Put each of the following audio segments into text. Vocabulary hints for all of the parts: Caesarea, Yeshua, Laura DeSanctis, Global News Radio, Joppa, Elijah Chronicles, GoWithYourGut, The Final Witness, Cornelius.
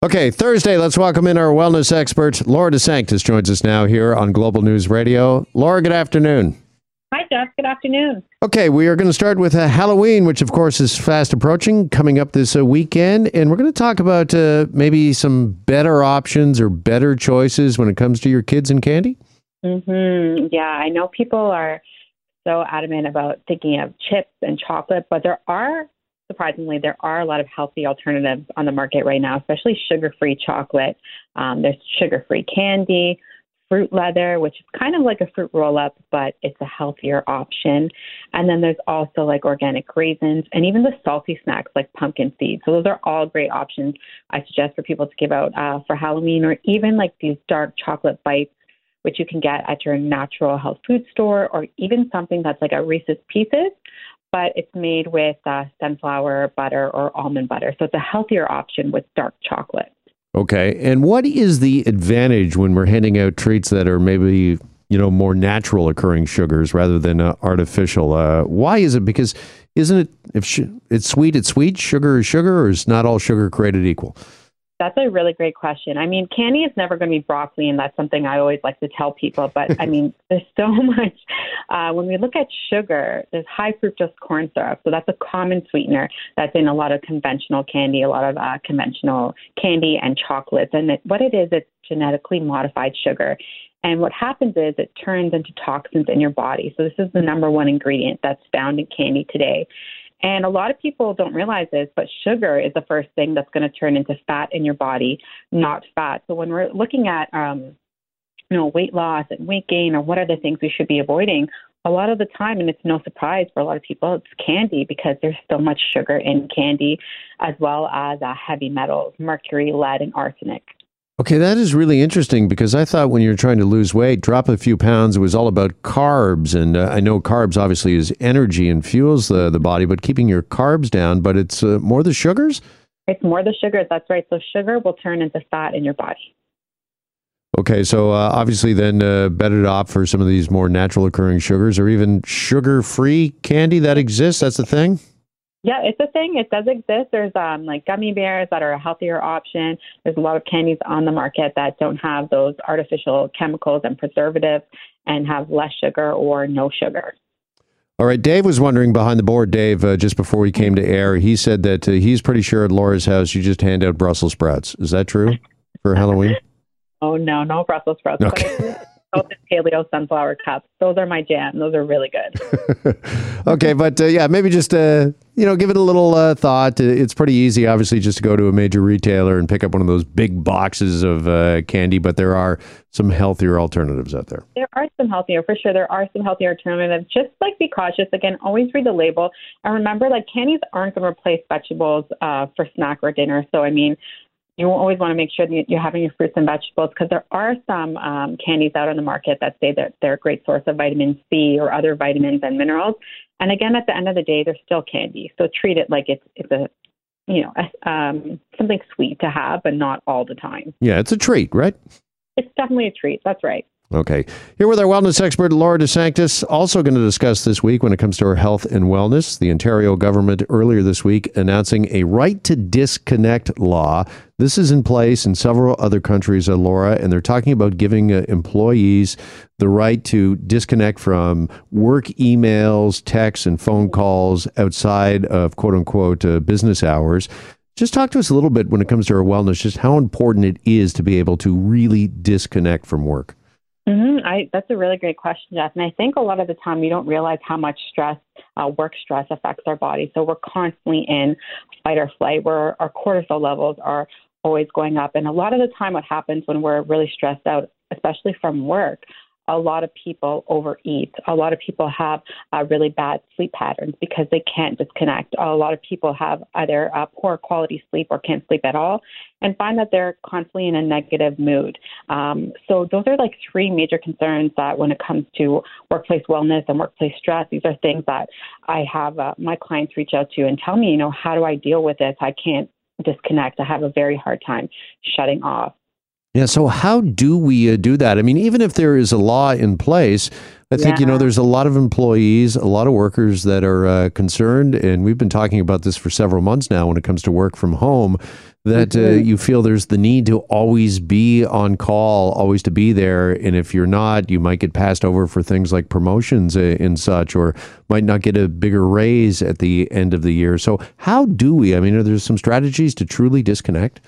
Okay, Thursday, let's welcome in our wellness expert, Laura DeSanctis joins us now here on Global News Radio. Laura, good afternoon. Hi, Jeff. Good afternoon. Okay, we are going to start with Halloween, which, of course, is fast approaching, coming up this weekend. And we're going to talk about maybe some better options or better choices when it comes to your kids and candy. Yeah, I know people are so adamant about thinking of chips and chocolate, but there are a lot of healthy alternatives on the market right now, especially sugar-free chocolate. There's sugar-free candy, fruit leather, which is kind of like a fruit roll-up, but it's a healthier option. And then there's also like organic raisins and even the salty snacks like pumpkin seeds. So those are all great options I suggest for people to give out for Halloween, or even like these dark chocolate bites, which you can get at your natural health food store, or even something that's like a Reese's Pieces, but it's made with sunflower butter or almond butter. So it's a healthier option with dark chocolate. Okay. And what is the advantage when we're handing out treats that are maybe, more natural occurring sugars rather than artificial? Why is it? Because isn't it, if it's sweet, sugar is sugar, or is not all sugar created equal? That's a really great question. I mean, candy is never going to be broccoli, and that's something I always like to tell people. But, I mean, there's so much. When we look at sugar, there's high fructose corn syrup. So that's a common sweetener that's in a lot of conventional candy, and chocolates. And it's genetically modified sugar. And what happens is it turns into toxins in your body. So this is the number one ingredient that's found in candy today. And a lot of people don't realize this, but sugar is the first thing that's going to turn into fat in your body, not fat. So when we're looking at, weight loss and weight gain, or what are the things we should be avoiding, a lot of the time, and it's no surprise for a lot of people, it's candy, because there's so much sugar in candy, as well as heavy metals, mercury, lead, and arsenic. Okay, that is really interesting, because I thought when you're trying to lose weight, drop a few pounds, it was all about carbs. And I know carbs obviously is energy and fuels the body, but keeping your carbs down, but it's more the sugars? It's more the sugars, that's right. So sugar will turn into fat in your body. Okay, so obviously then better to opt for some of these more natural occurring sugars, or even sugar-free candy that exists, that's the thing? Yeah, it's a thing. It does exist. There's like gummy bears that are a healthier option. There's a lot of candies on the market that don't have those artificial chemicals and preservatives and have less sugar or no sugar. All right. Dave was wondering behind the board, Dave, just before we came to air, he said that he's pretty sure at Laura's house you just hand out Brussels sprouts. Is that true for Halloween? Oh, no Brussels sprouts. Okay. Paleo sunflower cups. Those are my jam. Those are really good. Okay, but maybe just give it a little thought. It's pretty easy, obviously, just to go to a major retailer and pick up one of those big boxes of candy. But there are some healthier alternatives out there. There are some healthier, for sure. There are some healthier alternatives. Just like be cautious. Again, always read the label, and remember, like candies aren't going to replace vegetables for snack or dinner. So, I mean, you always want to make sure that you're having your fruits and vegetables, because there are some candies out on the market that say that they're a great source of vitamin C or other vitamins and minerals. And again, at the end of the day, they're still candy. So treat it like it's a, something sweet to have, but not all the time. Yeah, it's a treat, right? It's definitely a treat. That's right. Okay. Here with our wellness expert, Laura DeSanctis, also going to discuss this week when it comes to our health and wellness. The Ontario government earlier this week announcing a right to disconnect law. This is in place in several other countries, Laura, and they're talking about giving employees the right to disconnect from work emails, texts, and phone calls outside of quote-unquote business hours. Just talk to us a little bit when it comes to our wellness, just how important it is to be able to really disconnect from work. That's a really great question, Jeff. And I think a lot of the time we don't realize how much stress, work stress, affects our body. So we're constantly in fight or flight, where our cortisol levels are always going up. And a lot of the time what happens when we're really stressed out, especially from work, a lot of people overeat. A lot of people have really bad sleep patterns because they can't disconnect. A lot of people have either poor quality sleep or can't sleep at all, and find that they're constantly in a negative mood. So those are like three major concerns that when it comes to workplace wellness and workplace stress, these are things that I have my clients reach out to and tell me, how do I deal with this? I can't disconnect. I have a very hard time shutting off. Yeah, so how do we do that? I mean, even if there is a law in place, I think, there's a lot of employees, a lot of workers that are concerned, and we've been talking about this for several months now when it comes to work from home, that you feel there's the need to always be on call, always to be there. And if you're not, you might get passed over for things like promotions and such, or might not get a bigger raise at the end of the year. So how do we, I mean, are there some strategies to truly disconnect?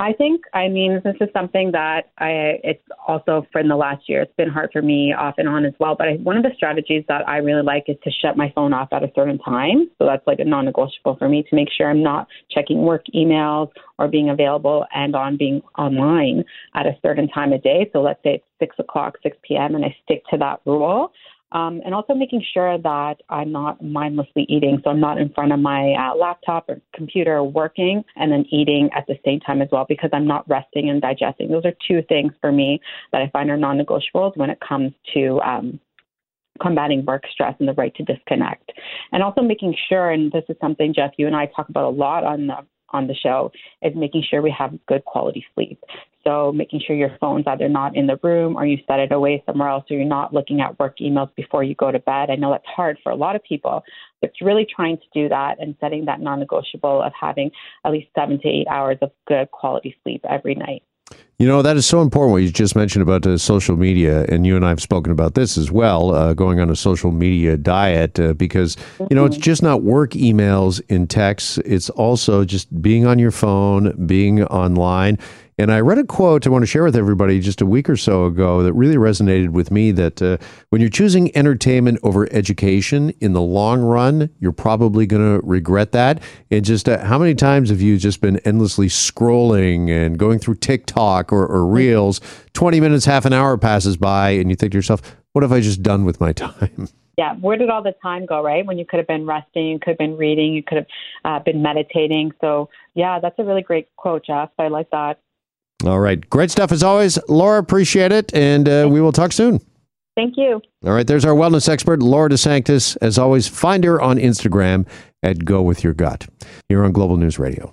I think, I mean, this is something that it's also from the last year. It's been hard for me off and on as well. But one of the strategies that I really like is to shut my phone off at a certain time. So that's like a non-negotiable for me to make sure I'm not checking work emails or being available and on being online at a certain time of day. So let's say it's 6 o'clock, 6 p.m. and I stick to that rule. And also making sure that I'm not mindlessly eating. So I'm not in front of my laptop or computer working and then eating at the same time as well, because I'm not resting and digesting. Those are two things for me that I find are non-negotiables when it comes to combating work stress and the right to disconnect. And also making sure, and this is something, Jeff, you and I talk about a lot on the show, is making sure we have good quality sleep. So making sure your phone's either not in the room or you set it away somewhere else, or you're not looking at work emails before you go to bed. I know that's hard for a lot of people, but it's really trying to do that and setting that non-negotiable of having at least 7 to 8 hours of good quality sleep every night. You know, that is so important what you just mentioned about social media, and you and I have spoken about this as well, going on a social media diet, because, you know, it's just not work emails and texts. It's also just being on your phone, being online. And I read a quote I want to share with everybody just a week or so ago that really resonated with me, that when you're choosing entertainment over education in the long run, you're probably going to regret that. And just how many times have you just been endlessly scrolling and going through TikTok or reels, 20 minutes, half an hour passes by, and you think to yourself, what have I just done with my time? Yeah. Where did all the time go, right? When you could have been resting, you could have been reading, you could have been meditating. So yeah, that's a really great quote, Jeff. I like that. All right. Great stuff as always. Laura, appreciate it. And we will talk soon. Thank you. All right. There's our wellness expert, Laura DeSanctis. As always, find her on Instagram at GoWithYourGut. Here on Global News Radio.